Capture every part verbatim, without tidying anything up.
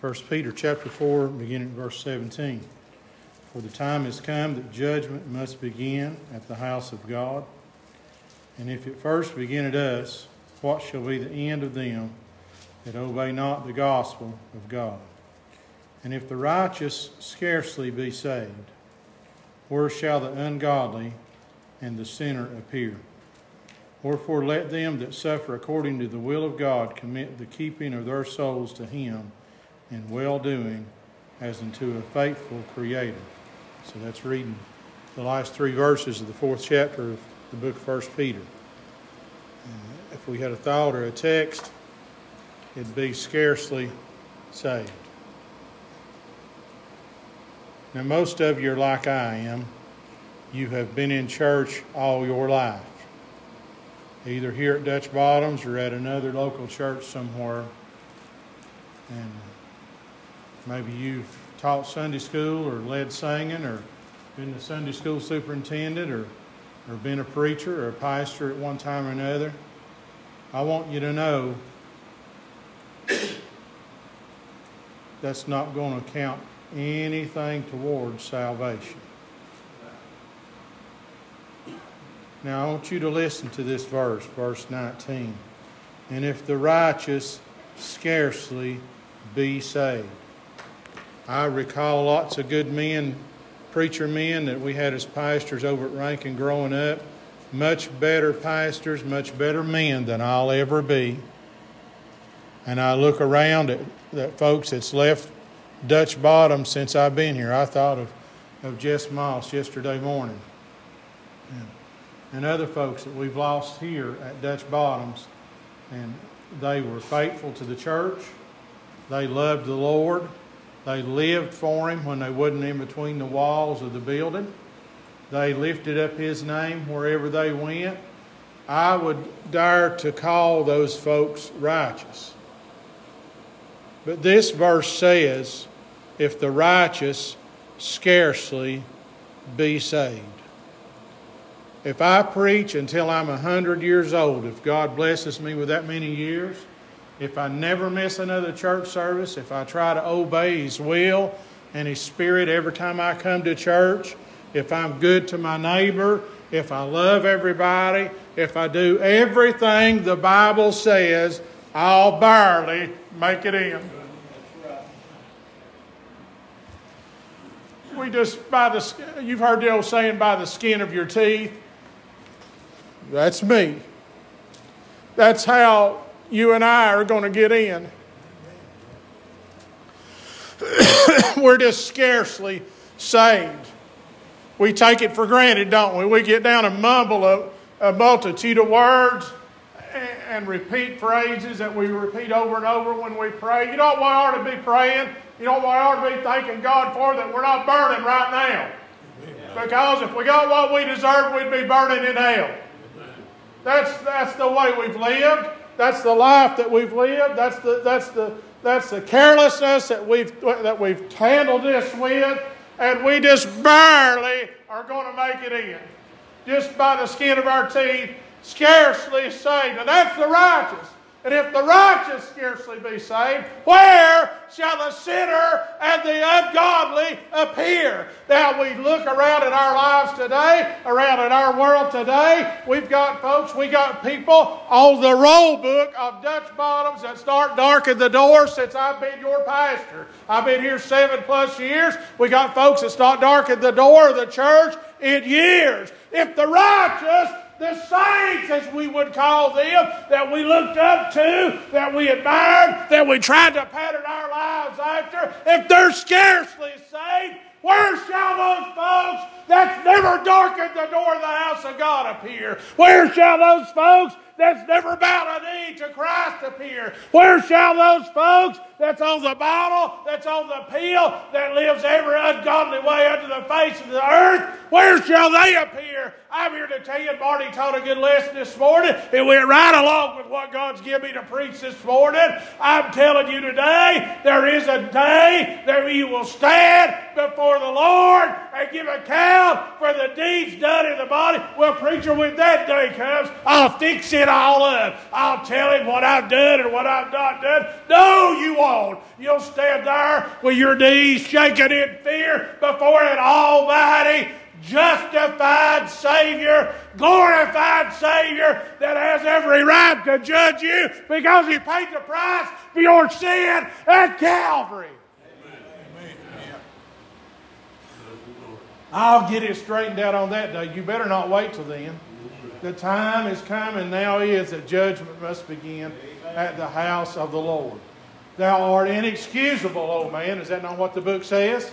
First Peter chapter four, beginning at verse seventeen. For the time has come that judgment must begin at the house of God. And if it first begin at us, what shall be the end of them that obey not the gospel of God? And if the righteous scarcely be saved, where shall the ungodly and the sinner appear? Wherefore let them that suffer according to the will of God commit the keeping of their souls to him in well-doing as unto a faithful Creator. So that's reading the last three verses of the fourth chapter of the book of First Peter. And if we had a thought or a text, it'd be scarcely saved. Now, most of you are like I am. You have been in church all your life, either here at Dutch Bottoms or at another local church somewhere. And maybe you've taught Sunday school or led singing or been the Sunday school superintendent or, or been a preacher or a pastor at one time or another. I want you to know that's not going to count anything towards salvation. Now, I want you to listen to this verse, verse nineteen. And if the righteous scarcely be saved. I recall lots of good men, preacher men, that we had as pastors over at Rankin growing up. Much better pastors, much better men than I'll ever be. And I look around at the folks that's left Dutch Bottom since I've been here. I thought of, of Jess Miles yesterday morning. Yeah. And other folks that we've lost here at Dutch Bottoms, and they were faithful to the church. They loved the Lord. They lived for him when they wasn't in between the walls of the building. They lifted up his name wherever they went. I would dare to call those folks righteous. But this verse says, if the righteous scarcely be saved. If I preach until I'm one hundred years old, if God blesses me with that many years, if I never miss another church service, if I try to obey His will and His Spirit every time I come to church, if I'm good to my neighbor, if I love everybody, if I do everything the Bible says, I'll barely make it in. We just, by the, you've heard the old saying, by the skin of your teeth. That's me. That's how you and I are going to get in. We're just scarcely saved. We take it for granted, don't we? We get down and mumble a, a multitude of words and, and repeat phrases that we repeat over and over when we pray. You know what we ought to be praying? You know what we ought to be thanking God for? That we're not burning right now. Amen. Because if we got what we deserve, we'd be burning in hell. Amen. That's, that's the way we've lived. That's the life that we've lived. That's the that's the that's the carelessness that we've that we've handled this with, and we just barely are going to make it in, just by the skin of our teeth, scarcely saved. And that's the righteous. And if the righteous scarcely be saved, where shall the sinner and the ungodly appear? Now we look around in our lives today, around in our world today. We've got folks, we got people on the roll book of Dutch Bottoms that start darking the door since I've been your pastor. I've been here seven plus years. We got folks that start darking the door of the church in years. If the righteous, the saints, as we would call them, that we looked up to, that we admired, that we tried to pattern our lives after, if they're scarcely saved, where shall those folks that's never darkened the door of the house of God appear? Where shall those folks that's never bowed a knee to Christ appear? Where shall those folks that's on the bottle, that's on the pill, that lives every ungodly way under the face of the earth, where shall they appear? I'm here to tell you, Marty taught a good lesson this morning. It went right along with what God's given me to preach this morning. I'm telling you today, there is a day that you will stand before the Lord and give account him for the deeds done in the body. Well, preacher, when that day comes, I'll fix it all up. I'll tell him what I've done and what I've not done. No, you won't. You'll stand there with your knees shaking in fear before an almighty, justified Savior, glorified Savior that has every right to judge you because he paid the price for your sin at Calvary. Amen. Amen. I'll get it straightened out on that day. You better not wait till then. The time is coming, now is, that judgment must begin at the house of the Lord. Thou art inexcusable, O man. Is that not what the book says?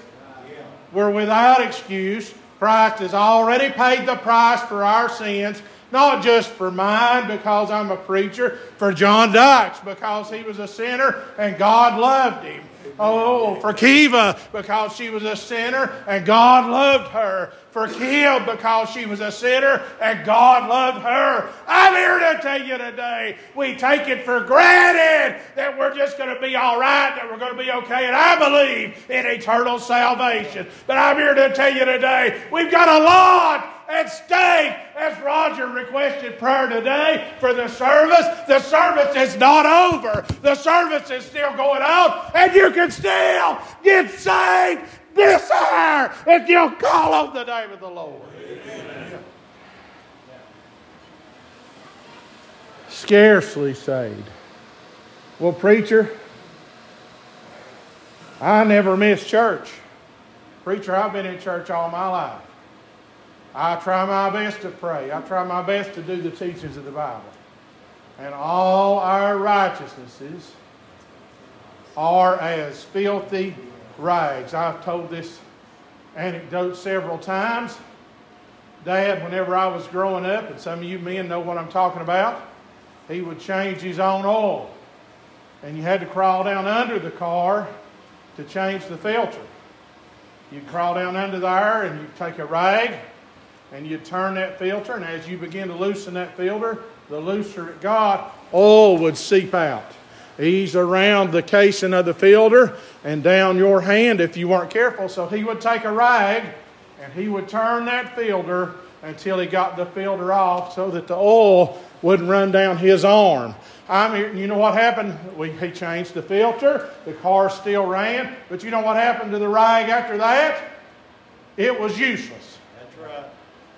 We're without excuse. Christ has already paid the price for our sins, not just for mine because I'm a preacher, for John Dutch because he was a sinner and God loved him. Oh, for Kiva because she was a sinner and God loved her. For Kim because she was a sinner and God loved her. I'm here to tell you today, we take it for granted that we're just going to be all right, that we're going to be okay, and I believe in eternal salvation. But I'm here to tell you today, we've got a lot at stake, as Roger requested prayer today for the service. The service is not over. The service is still going on, and you can still get saved this hour if you'll call on the name of the Lord. Amen. Scarcely saved. Well, preacher, I never miss church. Preacher, I've been in church all my life. I try my best to pray. I try my best to do the teachings of the Bible. And all our righteousnesses are as filthy rags. I've told this anecdote several times. Dad, whenever I was growing up, and some of you men know what I'm talking about, he would change his own oil. And you had to crawl down under the car to change the filter. You'd crawl down under there and you'd take a rag, and you turn that filter, and as you begin to loosen that filter, the looser it got, oil would seep out. Ease around the casing of the filter and down your hand if you weren't careful. So he would take a rag, and he would turn that filter until he got the filter off so that the oil wouldn't run down his arm. I'm here, you know what happened? We, he changed the filter. The car still ran. But you know what happened to the rag after that? It was useless. That's right.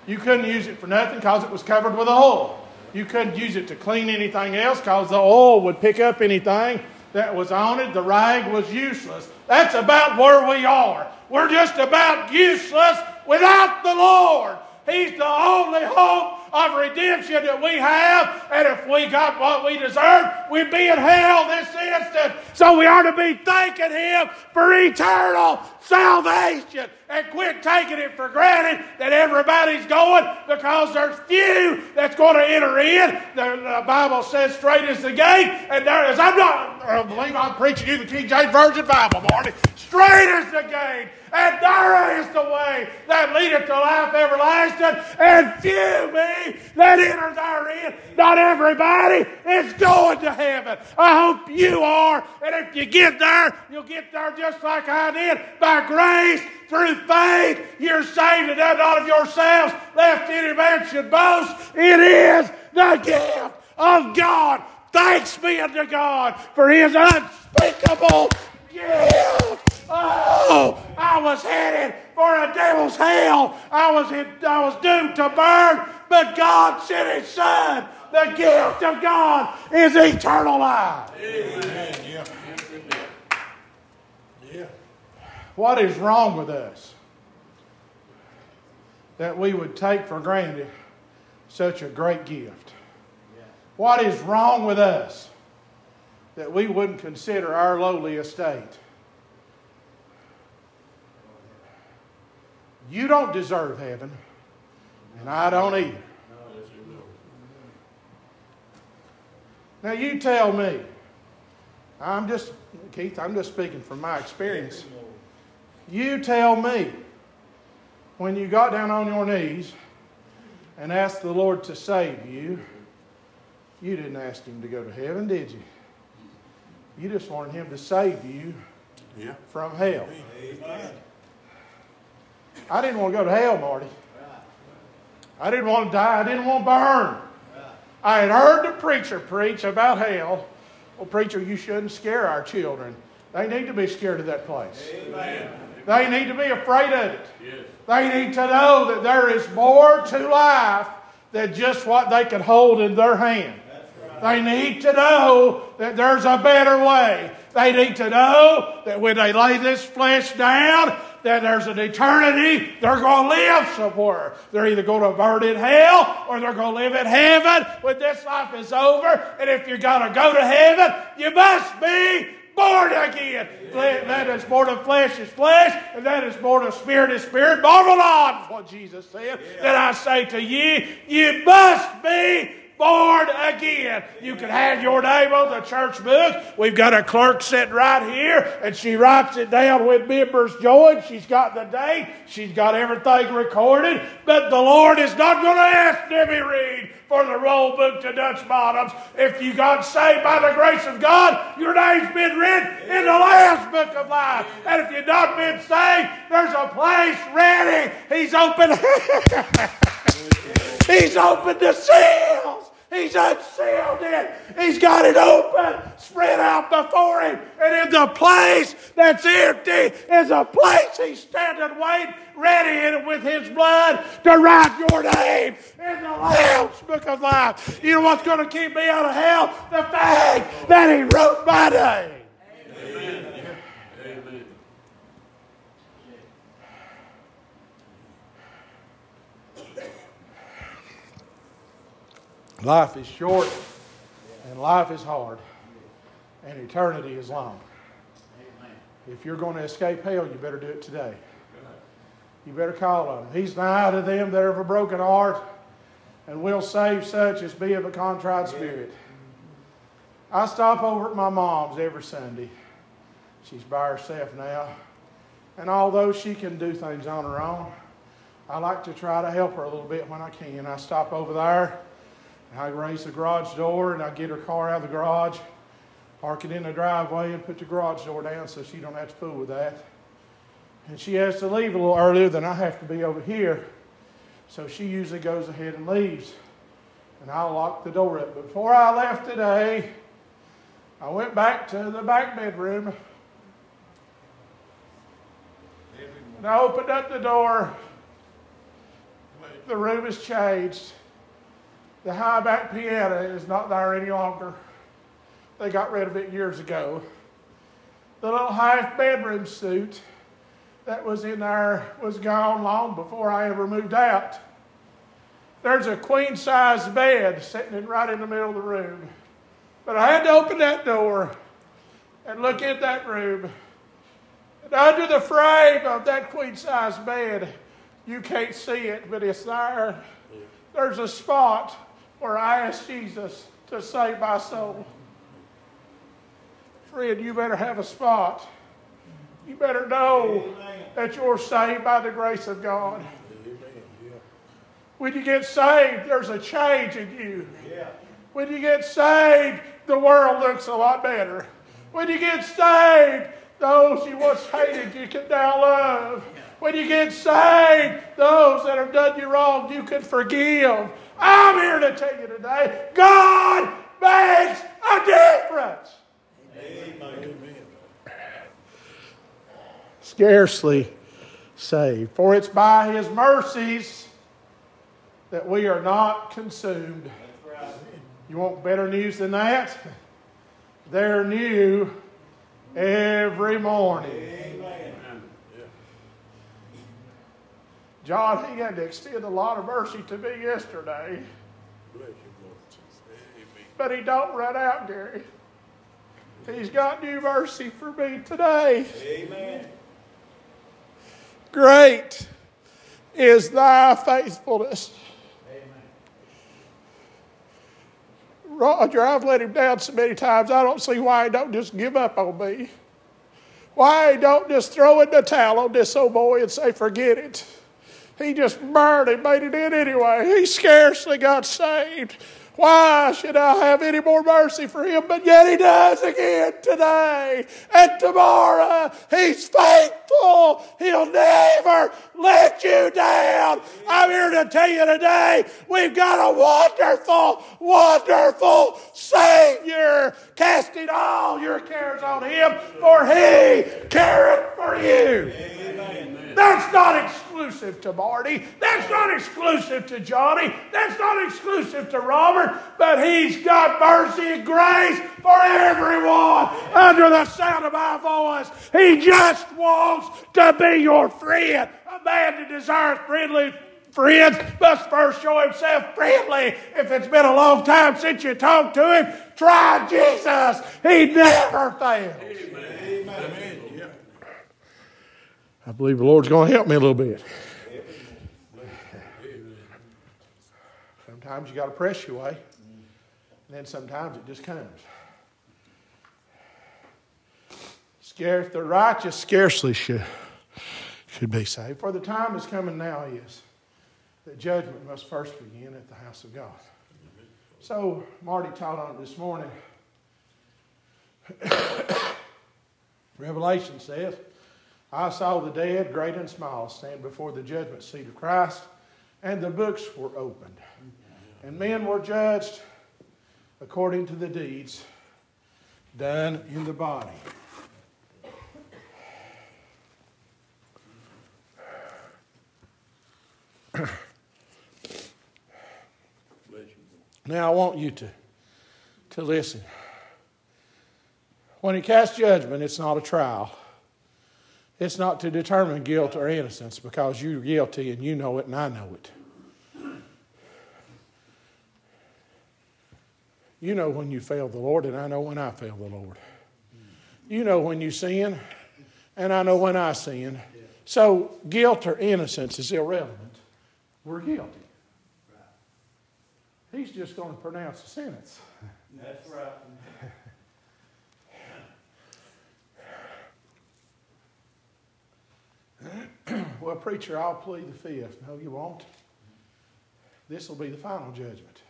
You couldn't use it for nothing because it was covered with oil. You couldn't use it to clean anything else because the oil would pick up anything that was on it. The rag was useless. That's about where we are. We're just about useless without the Lord. He's the only hope of redemption that we have, and if we got what we deserve, we'd be in hell this instant. So we ought to be thanking him for eternal salvation and quit taking it for granted that everybody's going, because there's few that's going to enter in. The, the Bible says straight is the gate, and there is, I'm not, I believe I'm preaching you the King James Version Bible, Marty. Straight is the gate, and narrow is the way that leadeth to life everlasting, and few be that enter therein. Not everybody is going to heaven. I hope you are, and if you get there, you'll get there just like I did, by grace, through faith. You're saved, and that not of yourselves, lest any man should boast. It is the gift of God. Thanks be unto God for his unspeakable gift. Oh, I was headed for a devil's hell. I was in, I was doomed to burn, but God sent his Son. The gift of God is eternal life. Amen. Yeah. Yeah. What is wrong with us that we would take for granted such a great gift? What is wrong with us that we wouldn't consider our lowly estate? You don't deserve heaven, and I don't either. Now you tell me. I'm just, Keith, I'm just speaking from my experience. You tell me, when you got down on your knees and asked the Lord to save you, you didn't ask him to go to heaven, did you? You just wanted him to save you yeah. from hell. Amen. I didn't want to go to hell, Marty. I didn't want to die. I didn't want to burn. I had heard the preacher preach about hell. Well, preacher, you shouldn't scare our children. They need to be scared of that place. Amen. They need to be afraid of it. Yes. They need to know that there is more to life than just what they can hold in their hand. That's right. They need to know that there's a better way. They need to know that when they lay this flesh down, that there's an eternity, they're going to live somewhere. They're either going to burn in hell or they're going to live in heaven when this life is over. And if you're going to go to heaven, you must be born again. Yeah. That is born of flesh is flesh, and that is born of spirit is spirit. Marvel not what Jesus said. Yeah. Then I say to you, you must be born again. You can have your name on the church book. We've got a clerk sitting right here, and she writes it down when members join. She's got the date. She's got everything recorded. But the Lord is not going to ask Debbie Reed for the roll book to Dutch Bottoms. If you got saved by the grace of God, your name's been written in the last book of life. And if you've not been saved, there's a place ready. He's open. He's open the seals. He's unsealed it. He's got it open, spread out before him. And in the place that's empty is a place he's standing waiting, ready in it with his blood to write your name in the Lamb's book of life. You know what's going to keep me out of hell? The fact that he wrote my name. Amen. Amen. Life is short, and life is hard, and eternity is long. If you're going to escape hell, you better do it today. You better call on him. He's nigh to them that have a broken heart, and will save such as be of a contrite spirit. I stop over at my mom's every Sunday. She's by herself now, and although she can do things on her own, I like to try to help her a little bit when I can. I stop over there. I raise the garage door, and I get her car out of the garage, park it in the driveway, and put the garage door down so she don't have to fool with that. And she has to leave a little earlier than I have to be over here, so she usually goes ahead and leaves, and I lock the door up. But before I left today, I went back to the back bedroom, and I opened up the door. The room has changed. The high back piano is not there any longer. They got rid of it years ago. The little half bedroom suite that was in there was gone long before I ever moved out. There's a queen size bed sitting right in the middle of the room. But I had to open that door and look in that room. And under the frame of that queen size bed, you can't see it, but it's there. There's a spot where I asked Jesus to save my soul. Friend, you better have a spot. You better know Amen. That you're saved by the grace of God. Amen. When you get saved, there's a change in you. Yeah. When you get saved, the world looks a lot better. When you get saved, those you once hated, you can now love. When you get saved, those that have done you wrong, you can forgive. I'm here to tell you today, God makes a difference. Amen. Scarcely saved. For it's by his mercies that we are not consumed. Right. You want better news than that? They're new every morning. Amen. John, he had to extend a lot of mercy to me yesterday. But he don't run out, Gary. He's got new mercy for me today. Amen. Great is thy faithfulness. Amen. Roger, I've let him down so many times. I don't see why he don't just give up on me. Why he don't just throw in the towel on this old boy and say, forget it. He just barely made it in anyway. He scarcely got saved. Why should I have any more mercy for him? But yet he does again today and tomorrow. He's faithful. He'll never let you down. I'm here to tell you today, we've got a wonderful, wonderful Savior. Casting all your cares on him, for he careth for you. Amen. That's not exclusive to Marty. That's not exclusive to Johnny. That's not exclusive to Robert. But he's got mercy and grace for everyone under the sound of my voice. He just wants to be your friend. A man that desires friendly friends must first show himself friendly. If it's been a long time since you talked to him, try Jesus. He never fails. Amen. Amen. I believe the Lord's going to help me a little bit. Sometimes you got to press your way, and then sometimes it just comes. Scarce the righteous scarcely should, should be saved. For the time is coming now is that judgment must first begin at the house of God. So Marty taught on it this morning. Revelation says, I saw the dead, great and small, stand before the judgment seat of Christ, and the books were opened. And men were judged according to the deeds done in the body. Now I want you to, to listen. When he casts judgment, it's not a trial. It's not to determine guilt or innocence, because you're guilty and you know it and I know it. You know when you fail the Lord, and I know when I fail the Lord. You know when you sin, and I know when I sin. So guilt or innocence is irrelevant. We're guilty. He's just going to pronounce a sentence. That's right. Well, preacher, I'll plead the fifth. No, you won't. This will be the final judgment.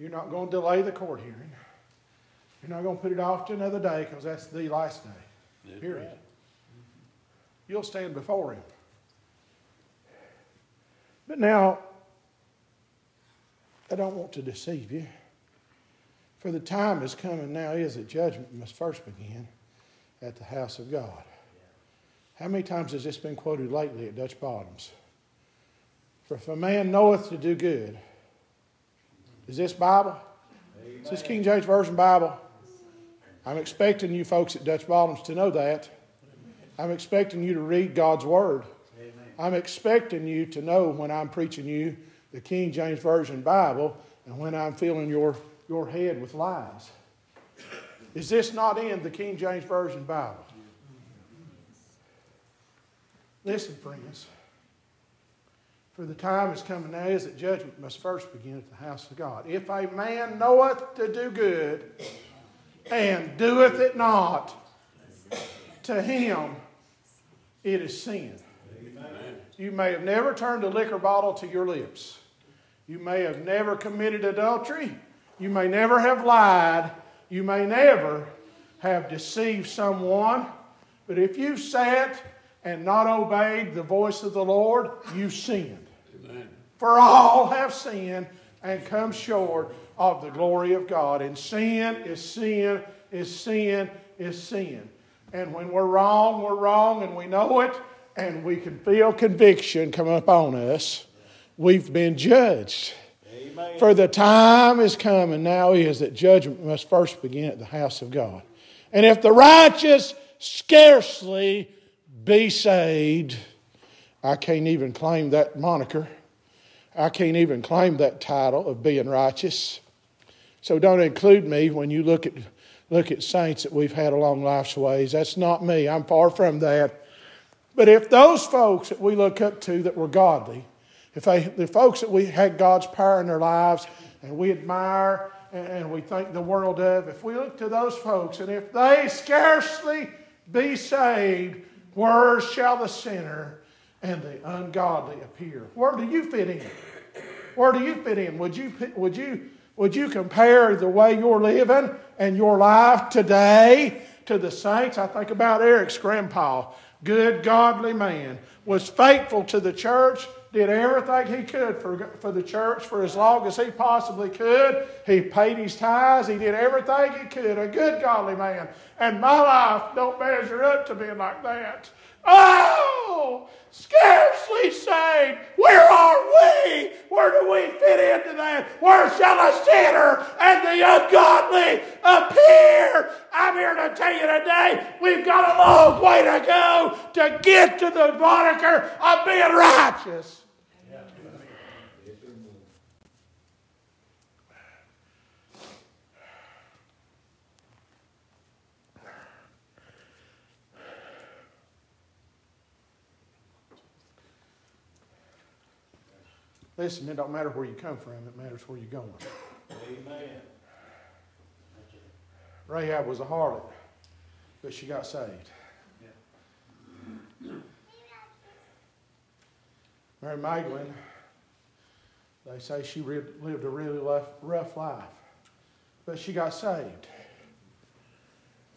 You're not going to delay the court hearing. You're not going to put it off to another day, because that's the last day. That's period. Right. You'll stand before him. But now, I don't want to deceive you. For the time is coming now is that judgment must first begin at the house of God. How many times has this been quoted lately at Dutch Bottoms? For if a man knoweth to do good. Is this Bible? Amen. Is this King James Version Bible? I'm expecting you folks at Dutch Bottoms to know that. I'm expecting you to read God's Word. Amen. I'm expecting you to know when I'm preaching you the King James Version Bible and when I'm filling your, your head with lies. Is this not in the King James Version Bible? Listen, friends, for the time is coming now is that judgment must first begin at the house of God. If a man knoweth to do good and doeth it not, to him it is sin. Amen. You may have never turned a liquor bottle to your lips. You may have never committed adultery. You may never have lied. You may never have deceived someone. But if you sat and not obeyed the voice of the Lord, you sinned. Amen. For all have sinned and come short of the glory of God. And sin is sin is sin is sin. And when we're wrong, we're wrong, and we know it, and we can feel conviction come upon us. We've been judged. Amen. For the time is come, and now is that judgment must first begin at the house of God. And if the righteous scarcely be saved. I can't even claim that moniker. I can't even claim that title of being righteous. So don't include me when you look at look at saints that we've had along life's ways. That's not me. I'm far from that. But if those folks that we look up to that were godly, if they, the folks that we had God's power in their lives and we admire and, and we think the world of, if we look to those folks and if they scarcely be saved, where shall the sinner and the ungodly appear? Where do you fit in? Where do you fit in? Would you, would you Would you compare the way you're living and your life today to the saints? I think about Eric's grandpa, good, godly man, was faithful to the church, did everything he could for, for the church for as long as he possibly could. He paid his tithes. He did everything he could, a good, godly man. And my life don't measure up to being like that. Oh, scarcely saved. Where are we? Where do we fit into that? Where shall a sinner and the ungodly appear? I'm here to tell you today, we've got a long way to go to get to the moniker of being righteous. Listen, it don't matter where you come from, it matters where you're going. Amen. Rahab was a harlot, but she got saved. Yeah. Mary Magdalene, they say she re- lived a really rough, rough life, but she got saved.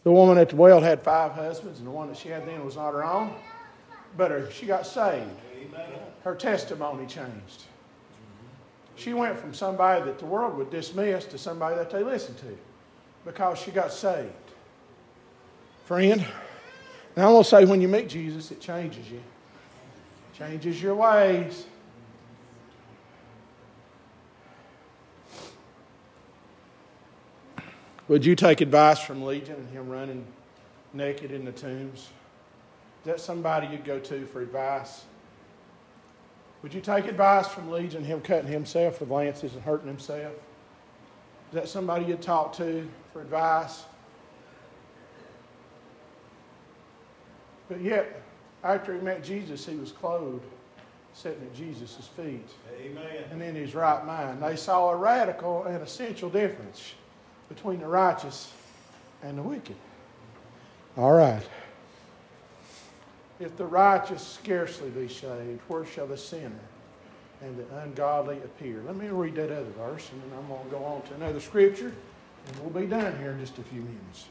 The woman at the well had five husbands, and the one that she had then was not her own, but her, she got saved. Amen. Her testimony changed. She went from somebody that the world would dismiss to somebody that they listened to because she got saved. Friend, and I want to say when you meet Jesus, it changes you. It changes your ways. Would you take advice from Legion and him running naked in the tombs? Is that somebody you'd go to for advice? Would you take advice from Legion, him cutting himself with lances and hurting himself? Is that somebody you'd talk to for advice? But yet, after he met Jesus, he was clothed, sitting at Jesus' feet. Amen. And in his right mind. They saw a radical and essential difference between the righteous and the wicked. All right. If the righteous scarcely be saved, where shall the sinner and the ungodly appear? Let me read that other verse, and then I'm going to go on to another scripture, and we'll be done here in just a few minutes.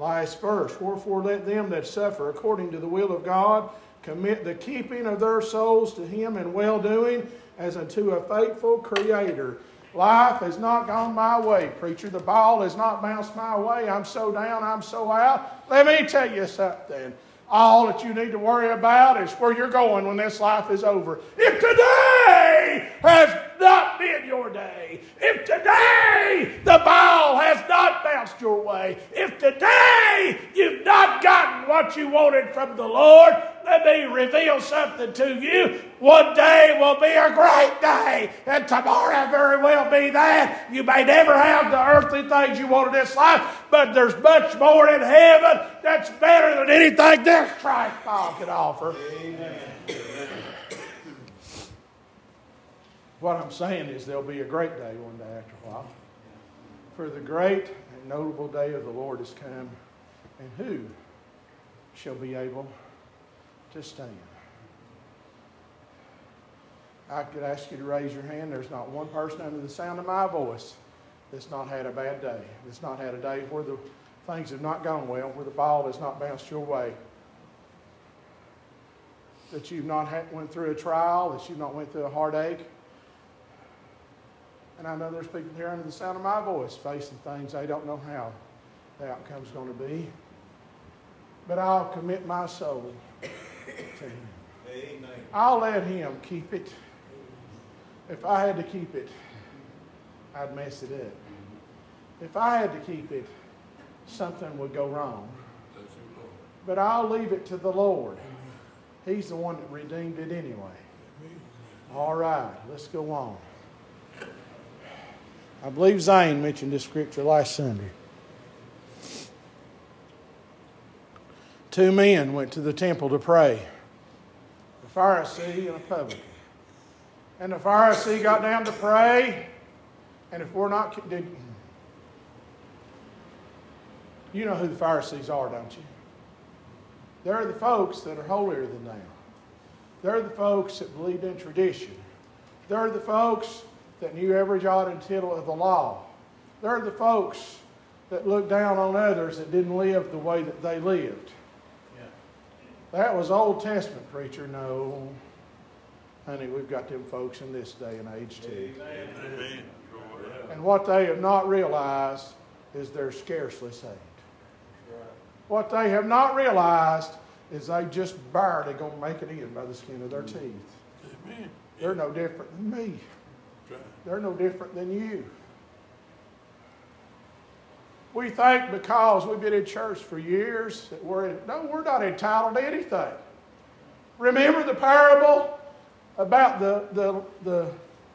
Last verse, wherefore let them that suffer according to the will of God commit the keeping of their souls to him in well-doing as unto a faithful Creator. Life has not gone my way, preacher. The ball has not bounced my way. I'm so down, I'm so out. Let me tell you something. All that you need to worry about is where you're going when this life is over. If today has not been your day, if today the ball has not bounced your way, if today you've not gotten what you wanted from the Lord, let me reveal something to you. One day will be a great day, and tomorrow very well be that. You may never have the earthly things you want in this life, but there's much more in heaven that's better than anything this Christ ball could offer. Amen. What I'm saying is there'll be a great day one day after a while. For the great and notable day of the Lord has come, and who shall be able to stand? I could ask you to raise your hand. There's not one person under the sound of my voice that's not had a bad day, that's not had a day where the things have not gone well, where the ball has not bounced your way, that you've not had, went through a trial, that you've not went through a heartache. And I know there's people here under the sound of my voice facing things they don't know how the outcome's going to be. But I'll commit my soul to him. Amen. I'll let him keep it. If I had to keep it, I'd mess it up. If I had to keep it, something would go wrong. But I'll leave it to the Lord. He's the one that redeemed it anyway. All right, let's go on. I believe Zane mentioned this scripture last Sunday. Two men went to the temple to pray, a Pharisee and a publican. And the Pharisee got down to pray, and if we're not... Did, you know who the Pharisees are, don't you? They're the folks that are holier than thou. They're the folks that believed in tradition. They're the folks that knew every jot and tittle of the law. They're the folks that looked down on others that didn't live the way that they lived. Yeah. That was Old Testament, preacher. No. Honey, we've got them folks in this day and age too. Amen. Amen. And what they have not realized is they're scarcely saved. Right. What they have not realized is they just barely going to make it in by the skin of their teeth. Amen. They're no different than me. Right. They're no different than you. We think because we've been in church for years that we're in, no, we're not entitled to anything. Remember the parable about the the the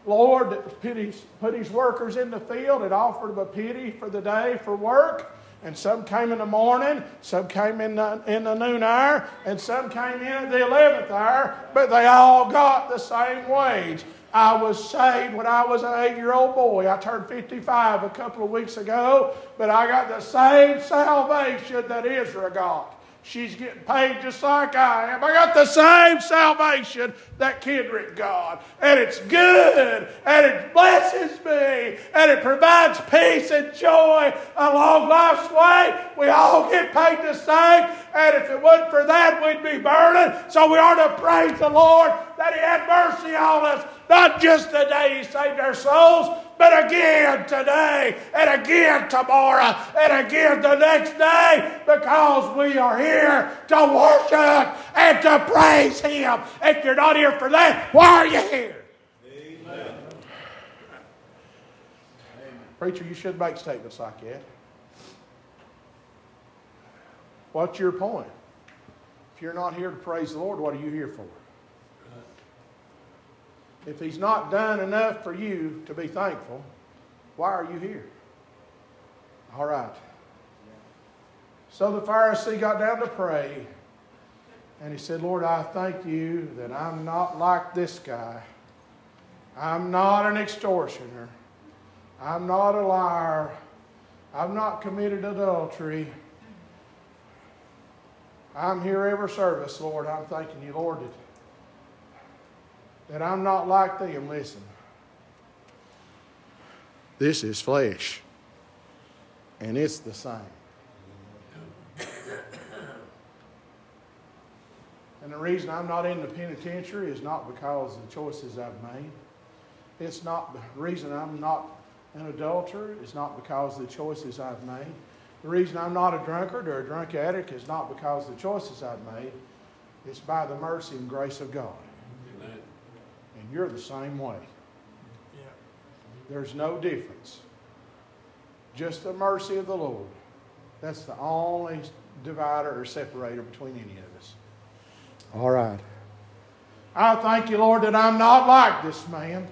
Lord that put his, put his workers in the field and offered them a penny for the day for work, and some came in the morning, some came in the, in the noon hour, and some came in at the eleventh hour, but they all got the same wage. I was saved when I was an eight-year-old boy. I turned fifty-five a couple of weeks ago, but I got the same salvation that Israel got. She's getting paid just like I am. I got the same salvation that Kendrick got. And it's good, and it blesses me, and it provides peace and joy along life's way. We all get paid the same, and if it wasn't for that, we'd be burning. So we ought to praise the Lord that He had mercy on us, not just the day He saved our souls, but again today, and again tomorrow, and again the next day, because we are here to worship and to praise Him. If you're not here for that, why are you here? Amen. Preacher, you should make statements like that. What's your point? If you're not here to praise the Lord, what are you here for? If He's not done enough for you to be thankful, why are you here? All right. So the Pharisee got down to pray, and he said, Lord, I thank you that I'm not like this guy. I'm not an extortioner. I'm not a liar. I've not committed adultery. I'm here every service, Lord. I'm thanking you, Lord, that that I'm not like them. Listen, this is flesh, and it's the same. And the reason I'm not in the penitentiary is not because of the choices I've made. It's not the reason I'm not an adulterer is not because of the choices I've made. The reason I'm not a drunkard or a drunk addict is not because of the choices I've made. It's by the mercy and grace of God. You're the same way. Yeah. There's no difference. Just the mercy of the Lord. That's the only divider or separator between any of us. All right. I thank you, Lord, that I'm not like this man.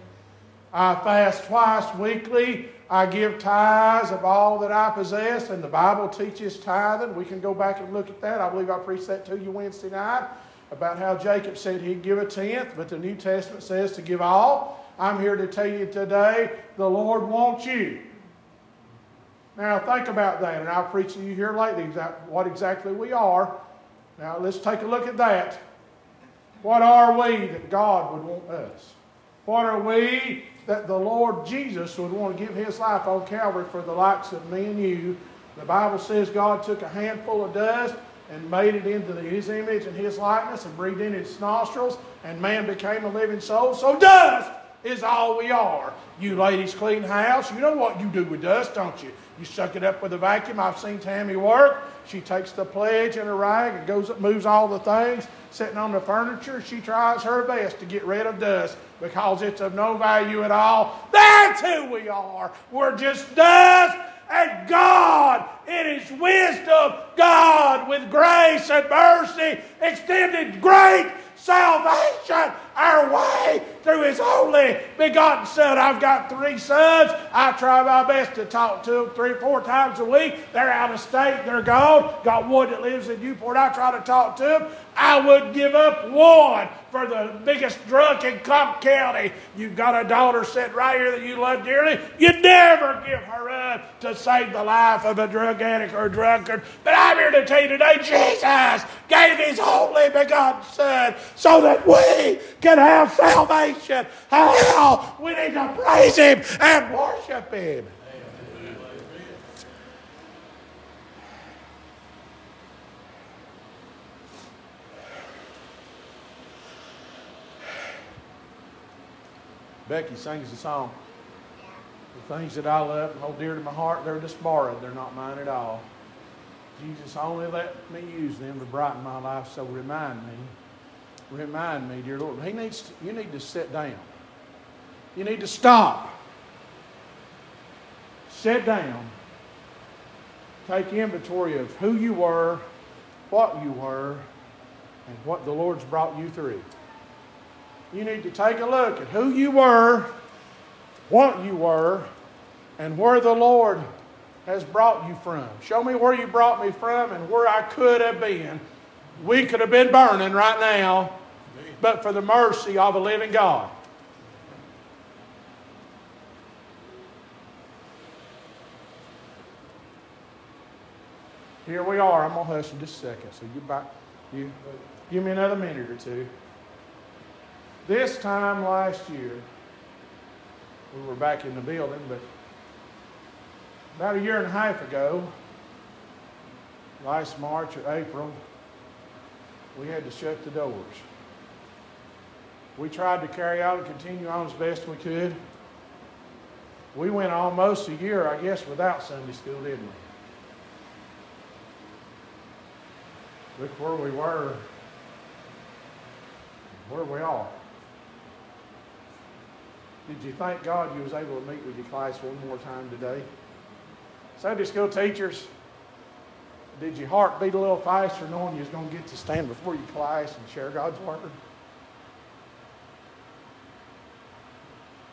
I fast twice weekly. I give tithes of all that I possess, and the Bible teaches tithing. We can go back and look at that. I believe I preached that to you Wednesday night, about how Jacob said he'd give a tenth, but the New Testament says to give all. I'm here to tell you today, the Lord wants you. Now think about that, and I'll preach to you here lately what exactly we are. Now let's take a look at that. What are we that God would want us? What are we that the Lord Jesus would want to give His life on Calvary for the likes of me and you? The Bible says God took a handful of dust and made it into His image and His likeness and breathed in His nostrils, and man became a living soul. So dust is all we are. You ladies clean house. You know what you do with dust, don't you? You suck it up with a vacuum. I've seen Tammy work. She takes the pledge and a rag and goes, moves all the things sitting on the furniture. She tries her best to get rid of dust because it's of no value at all. That's who we are. We're just dust. And God, in His wisdom, God, with grace and mercy, extended great salvation our way through His only begotten Son. I've got three sons. I try my best to talk to them three or four times a week. They're out of state. They're gone. Got one that lives in Newport. I try to talk to him. I would give up one for the biggest drunk in Cobb County. You've got a daughter sitting right here that you love dearly. You'd never give her up to save the life of a drunk gigantic or drunkard, but I'm here to tell you today, Jesus gave his only begotten Son so that we can have salvation. How? We need to praise him and worship him. Becky sings the song, "The things that I love and hold dear to my heart, they're just borrowed. They're not mine at all. Jesus, only let me use them to brighten my life, so remind me, remind me, dear Lord." He needs to, you need to sit down. You need to stop. Sit down. Take inventory of who you were, what you were, and what the Lord's brought you through. You need to take a look at who you were, what you were, and where the Lord has brought you from. Show me where you brought me from and where I could have been. We could have been burning right now, but for the mercy of a living God. Here we are. I'm going to hush in just a second. So you, buy, you give me another minute or two. This time last year, we were back in the building, but about a year and a half ago, last March or April, we had to shut the doors. We tried to carry out and continue on as best we could. We went almost a year, I guess, without Sunday school, didn't we? Look where we were, where we are. Did you thank God you was able to meet with your class one more time today? Sunday school teachers, did your heart beat a little faster knowing you was going to get to stand before your class and share God's word?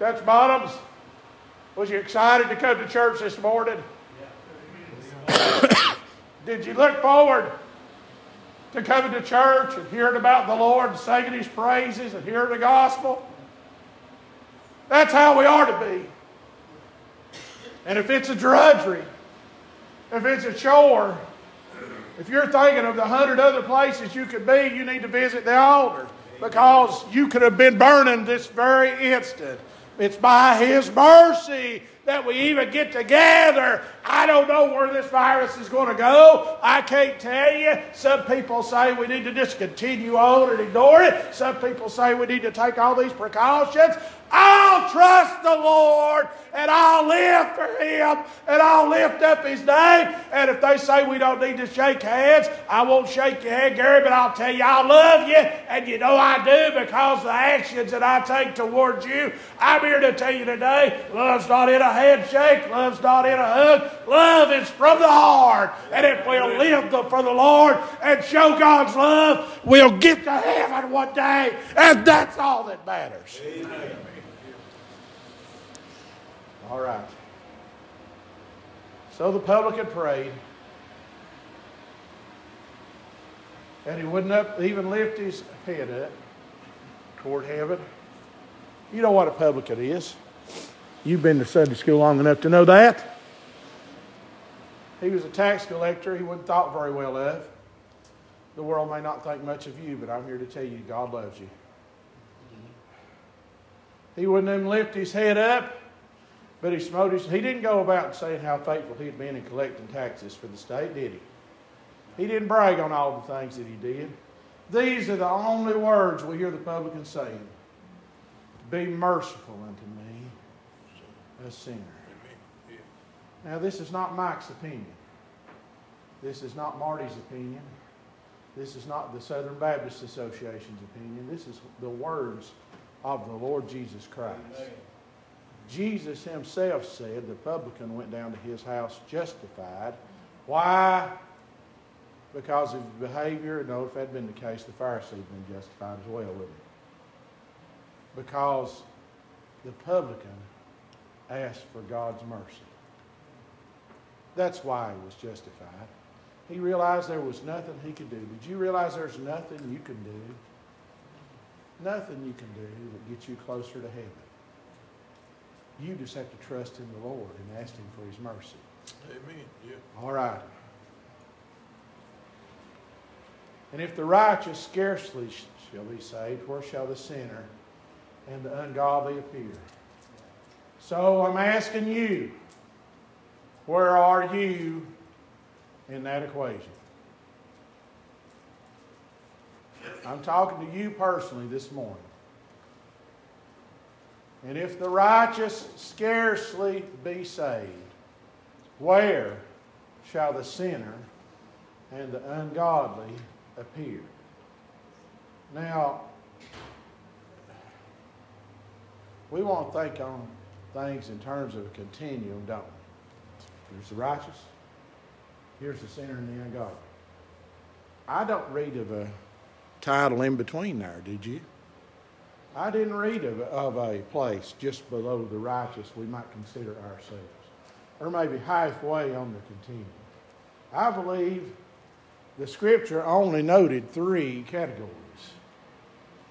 Dutch Bottoms, was you excited to come to church this morning? Yeah. Did you look forward to coming to church and hearing about the Lord and singing his praises and hearing the gospel? That's how we are to be. And if it's a drudgery, if it's a chore, if you're thinking of the hundred other places you could be, you need to visit the altar, because you could have been burning this very instant. It's by his mercy that we even get together. I don't know where this virus is going to go. I can't tell you. Some people say we need to just continue on and ignore it. Some people say we need to take all these precautions. I'll trust the Lord, and I'll live for him, and I'll lift up his name. And if they say we don't need to shake hands, I won't shake your hand, Gary, but I'll tell you I love you, and you know I do, because the actions that I take towards you. I'm here to tell you today, love's not in a handshake, love's not in a hug. Love is from the heart. And if we'll live for the Lord and show God's love, we'll get to heaven one day, and that's all that matters. Amen. All right. So the publican prayed, and he wouldn't up, even lift his head up toward heaven. You know what a publican is. You've been to Sunday school long enough to know that. He was a tax collector. He wasn't thought very well of. The world may not think much of you, but I'm here to tell you God loves you. He wouldn't even lift his head up. But he smote his, he didn't go about saying how faithful he had been in collecting taxes for the state, did he? He didn't brag on all the things that he did. These are the only words we hear the publican saying. "Be merciful unto me, a sinner." Amen. Now, this is not Mike's opinion. This is not Marty's opinion. This is not the Southern Baptist Association's opinion. This is the words of the Lord Jesus Christ. Amen. Jesus himself said the publican went down to his house justified. Why? Because of his behavior. No, if that had been the case, the Pharisee would have been justified as well, wouldn't he? Because the publican asked for God's mercy. That's why he was justified. He realized there was nothing he could do. Did you realize there's nothing you can do? Nothing you can do that gets you closer to heaven. You just have to trust in the Lord and ask him for his mercy. Amen. Yeah. All right. And if the righteous scarcely shall be saved, where shall the sinner and the ungodly appear? So I'm asking you, where are you in that equation? I'm talking to you personally this morning. And if the righteous scarcely be saved, where shall the sinner and the ungodly appear? Now, we want to think on things in terms of a continuum, don't we? Here's the righteous, here's the sinner and the ungodly. I don't read of a title in between there, did you? I didn't read of, of a place just below the righteous we might consider ourselves, or maybe halfway on the continuum. I believe the Scripture only noted three categories: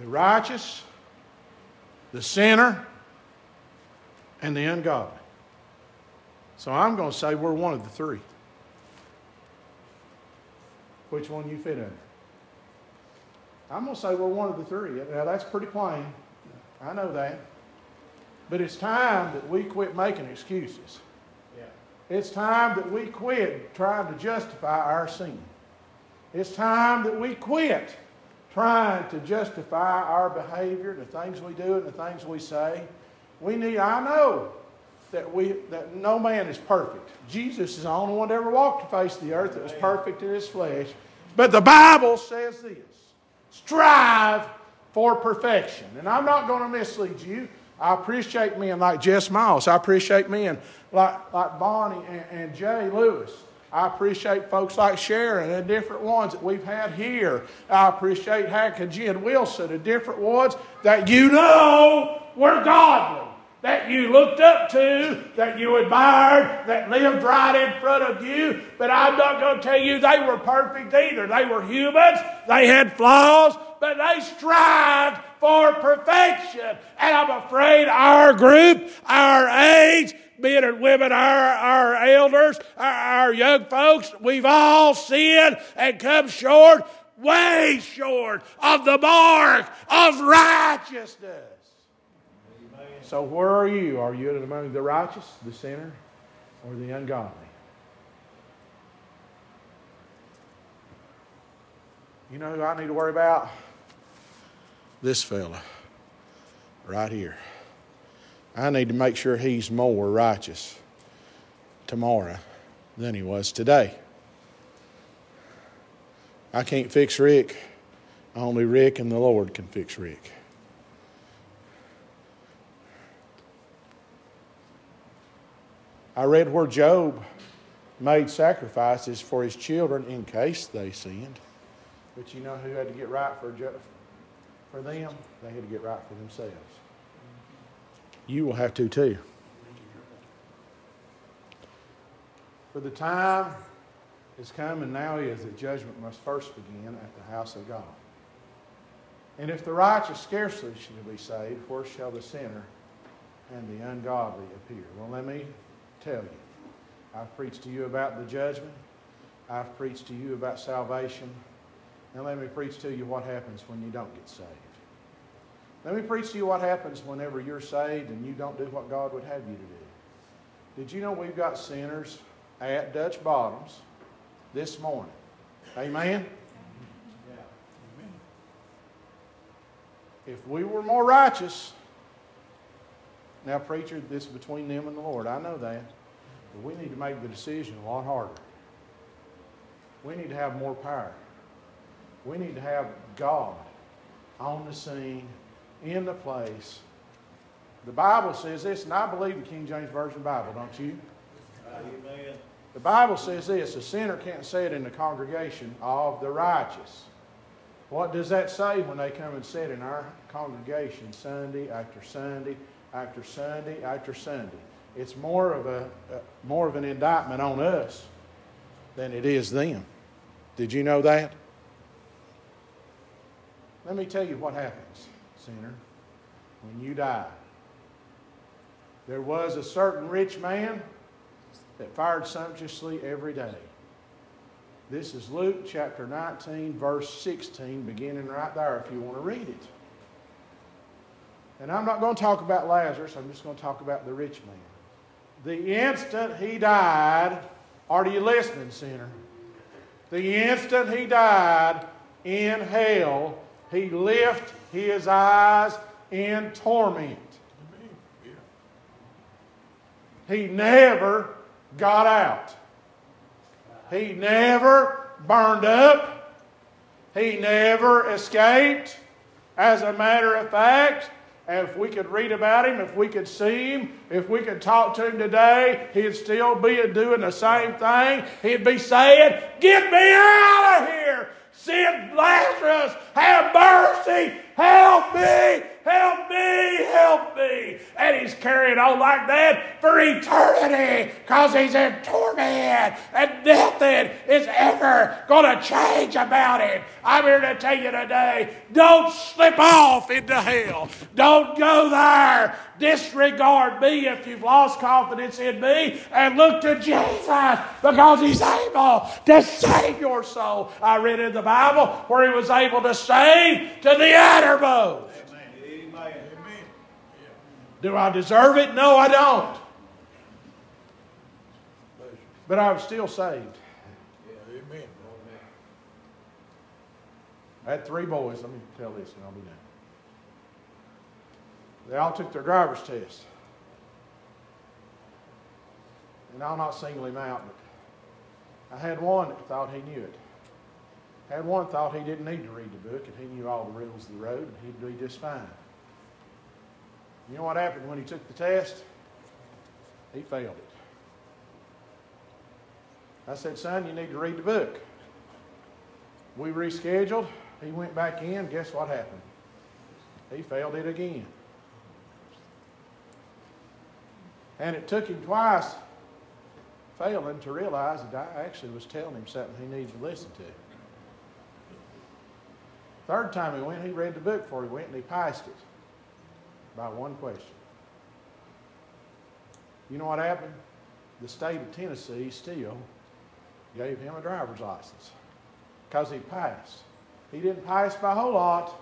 the righteous, the sinner, and the ungodly. So I'm going to say we're one of the three. Which one you fit under? I'm going to say we're one of the three. Now, that's pretty plain. I know that. But it's time that we quit making excuses. Yeah. It's time that we quit trying to justify our sin. It's time that we quit trying to justify our behavior, the things we do and the things we say. We need, I know that we that no man is perfect. Jesus is the only one that ever walked the face of the earth that was perfect in his flesh. But the Bible says this: strive for perfection. And I'm not going to mislead you. I appreciate men like Jess Miles. I appreciate men like, like Bonnie and, and Jay Lewis. I appreciate folks like Sharon and different ones that we've had here. I appreciate Hack and Jen Wilson and different ones that you know were godly, that you looked up to, that you admired, that lived right in front of you. But I'm not going to tell you they were perfect either. They were humans. They had flaws. But they strived for perfection. And I'm afraid our group, our age, men and women, our, our elders, our, our young folks, we've all sinned and come short, way short of the mark of righteousness. Amen. So where are you? Are you among the righteous, the sinner, or the ungodly? You know who I need to worry about? This fella right here. I need to make sure he's more righteous tomorrow than he was today. I can't fix Rick. Only Rick and the Lord can fix Rick. I read where Job made sacrifices for his children in case they sinned. But you know who had to get right for Job? For them, they had to get right for themselves. You will have to too. For the time is come, and now is, that judgment must first begin at the house of God. And if the righteous scarcely shall be saved, where shall the sinner and the ungodly appear? Well, let me tell you. I've preached to you about the judgment. I've preached to you about salvation. Now let me preach to you what happens when you don't get saved. Let me preach to you what happens whenever you're saved and you don't do what God would have you to do. Did you know we've got sinners at Dutch Bottoms this morning? Amen? Yeah. Amen. If we were more righteous, now preacher, this is between them and the Lord. I know that. But we need to make the decision a lot harder. We need to have more power. We need to have God on the scene, in the place. The Bible says this, and I believe the King James Version Bible, don't you? Amen. The Bible says this: a sinner can't sit in the congregation of the righteous. What does that say when they come and sit in our congregation Sunday after Sunday after Sunday after Sunday? It's more of a uh, more of an indictment on us than it is them. Did you know that? Let me tell you what happens, sinner, when you die. There was a certain rich man that fared sumptuously every day. This is Luke chapter nineteen, verse sixteen, beginning right there if you want to read it. And I'm not going to talk about Lazarus, I'm just going to talk about the rich man. The instant he died, are you listening, sinner? The instant he died in hell, he lifted his eyes in torment. He never got out. He never burned up. He never escaped. As a matter of fact, if we could read about him, if we could see him, if we could talk to him today, he'd still be doing the same thing. He'd be saying, "Get me out of here! Send Lazarus! Have mercy! Help me! Help me! Help me!" And he's carrying on like that for eternity because he's in torment and nothing is ever going to change about him. I'm here to tell you today, don't slip off into hell. Don't go there. Disregard me if you've lost confidence in me and look to Jesus because he's able to save your soul. I read in the Bible where he was able to save to the uttermost. Do I deserve it? No, I don't. But I'm still saved. Yeah, amen. I had three boys. Let me tell this and I'll be done. They all took their driver's test. And I'll not single him out, but I had one that thought he knew it. I had one thought he didn't need to read the book and he knew all the rules of the road and he'd be just fine. You know what happened when he took the test? He failed it. I said, "Son, you need to read the book." We rescheduled. He went back in. Guess what happened? He failed it again. And it took him twice failing to realize that I actually was telling him something he needed to listen to. Third time he went, he read the book before he went and he passed it. By one question. You know what happened? The state of Tennessee still gave him a driver's license because he passed. He didn't pass by a whole lot,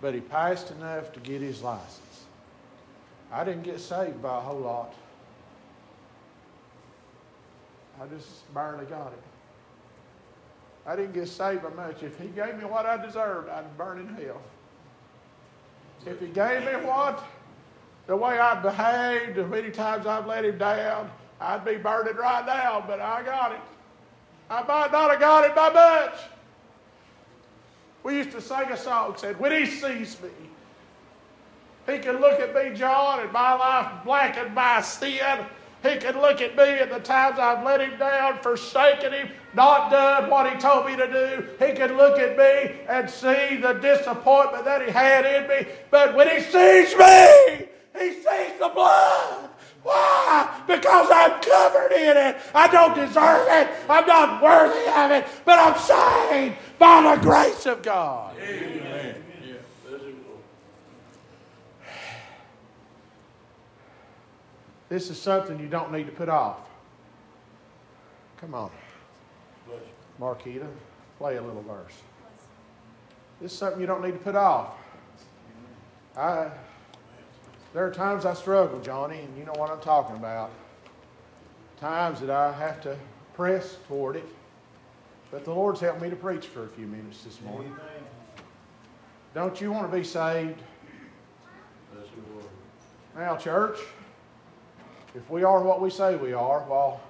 but he passed enough to get his license. I didn't get saved by a whole lot. I just barely got it. I didn't get saved by much. If he gave me what I deserved, I'd burn in hell. If he gave me what, the way I behaved, the many times I've let him down, I'd be burning right now, but I got it. I might not have got it by much. We used to sing a song that said, "When he sees me, he can look at me, John, and my life blackened by sin. He can look at me and the times I've let him down, forsaken him, not done what he told me to do. He can look at me and see the disappointment that he had in me. But when he sees me, he sees the blood." Why? Because I'm covered in it. I don't deserve it. I'm not worthy of it. But I'm saved by the grace of God. Amen. Amen. This is something you don't need to put off. Come on. Marquita, play a little verse. This is something you don't need to put off. I, there are times I struggle, Johnny, and you know what I'm talking about. Times that I have to press toward it. But the Lord's helped me to preach for a few minutes this morning. Don't you want to be saved? Now, church, if we are what we say we are, while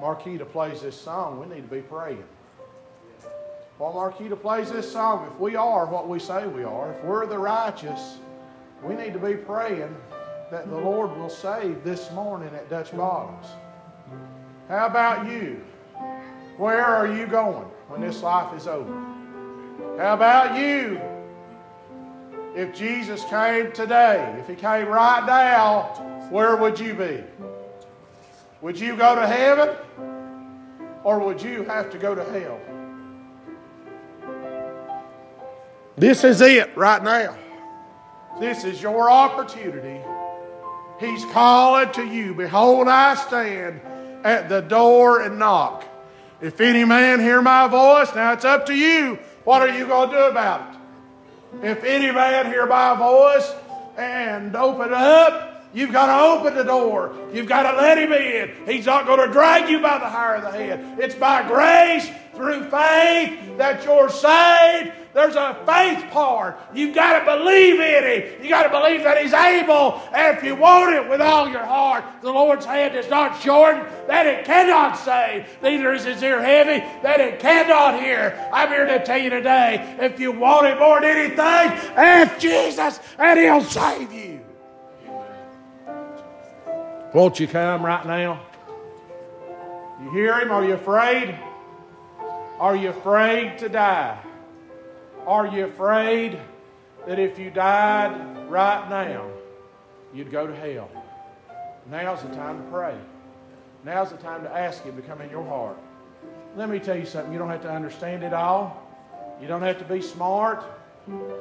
Marquita plays this song, we need to be praying. While Marquita plays this song, if we are what we say we are, if we're the righteous, we need to be praying that the Lord will save this morning at Dutch Bottoms. How about you? Where are you going when this life is over? How about you? If Jesus came today, if he came right now, where would you be? Would you go to heaven? Or would you have to go to hell? This is it right now. This is your opportunity. He's calling to you. Behold, I stand at the door and knock. If any man hear my voice, now it's up to you. What are you going to do about it? If any man hear my voice and open up, you've got to open the door. You've got to let him in. He's not going to drag you by the hair of the head. It's by grace through faith that you're saved. There's a faith part. You've got to believe in Him. You've got to believe that He's able. And if you want it with all your heart, the Lord's hand is not shortened, that it cannot save. Neither is His ear heavy, that it cannot hear. I'm here to tell you today, if you want it more than anything, ask Jesus and He'll save you. Won't you come right now? You hear Him? Are you afraid? Are you afraid to die? Are you afraid that if you died right now, you'd go to hell? Now's the time to pray. Now's the time to ask Him to come in your heart. Let me tell you something. You don't have to understand it all. You don't have to be smart.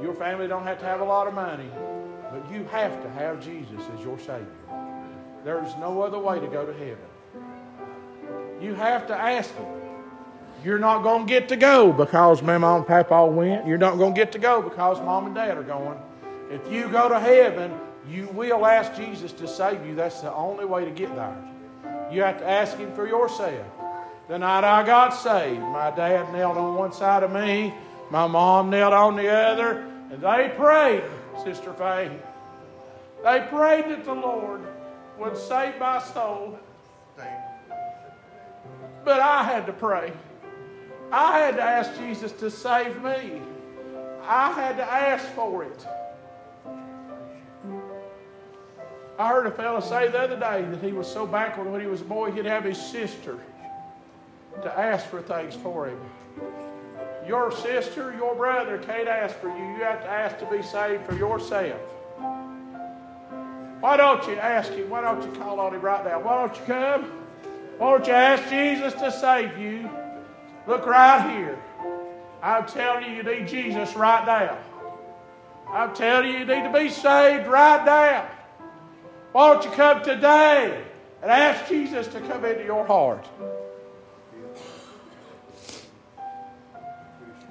Your family don't have to have a lot of money. But you have to have Jesus as your Savior. There's no other way to go to heaven. You have to ask Him. You're not going to get to go because Mama and Papa went. You're not going to get to go because Mom and Dad are going. If you go to heaven, you will ask Jesus to save you. That's the only way to get there. You have to ask Him for yourself. The night I got saved, my dad knelt on one side of me. My mom knelt on the other. And they prayed, Sister Faye. They prayed that the Lord would save my soul. But I had to pray. I had to ask Jesus to save me. I had to ask for it. I heard a fellow say the other day that he was so backward when he was a boy, he'd have his sister to ask for things for him. Your sister, your brother can't ask for you. You have to ask to be saved for yourself. Why don't you ask Him? Why don't you call on Him right now? Why don't you come? Why don't you ask Jesus to save you? Look right here. I'm telling you, you need Jesus right now. I'm telling you, you need to be saved right now. Why don't you come today and ask Jesus to come into your heart?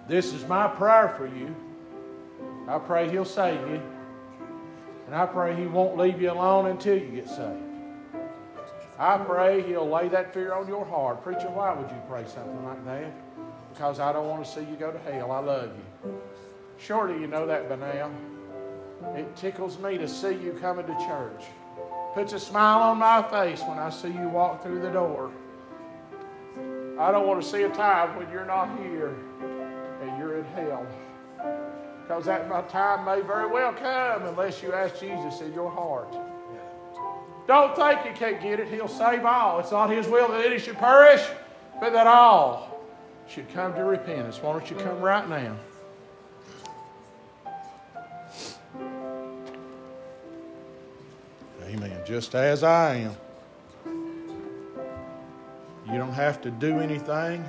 This is my prayer for you. I pray He'll save you. And I pray He won't leave you alone until you get saved. I pray He'll lay that fear on your heart. Preacher, why would you pray something like that? Because I don't want to see you go to hell. I love you. Surely you know that by now. It tickles me to see you coming to church. Puts a smile on my face when I see you walk through the door. I don't want to see a time when you're not here and you're in hell. Because that time may very well come unless you ask Jesus in your heart. Don't think you can't get it. He'll save all. It's not His will that any should perish, but that all should come to repentance. Why don't you come right now? Amen. Just as I am. You don't have to do anything.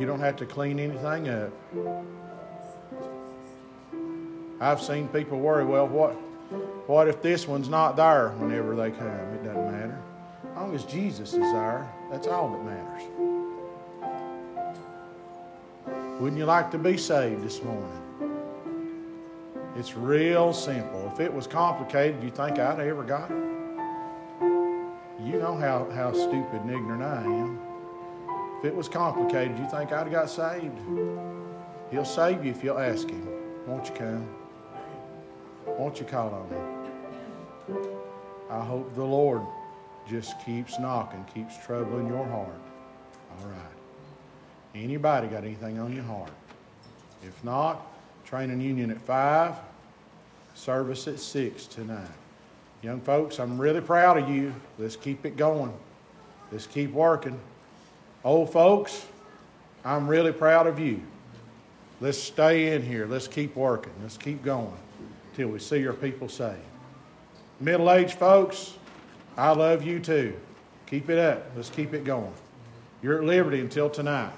You don't have to clean anything up. I've seen people worry, well, what... What if this one's not there whenever they come? It doesn't matter. As long as Jesus is there, that's all that matters. Wouldn't you like to be saved this morning? It's real simple. If it was complicated, you think I'd ever got it? You know how, how stupid and ignorant I am. If it was complicated, you think I'd got saved? He'll save you if you'll ask Him. Won't you come? Won't you call on Him? I hope the Lord just keeps knocking, keeps troubling your heart. All right. Anybody got anything on your heart? If not, training union at five, service at six tonight. Young folks, I'm really proud of you. Let's keep it going. Let's keep working. Old folks, I'm really proud of you. Let's stay in here. Let's keep working. Let's keep going till we see your people saved. Middle-aged folks, I love you too. Keep it up. Let's keep it going. You're at liberty until tonight.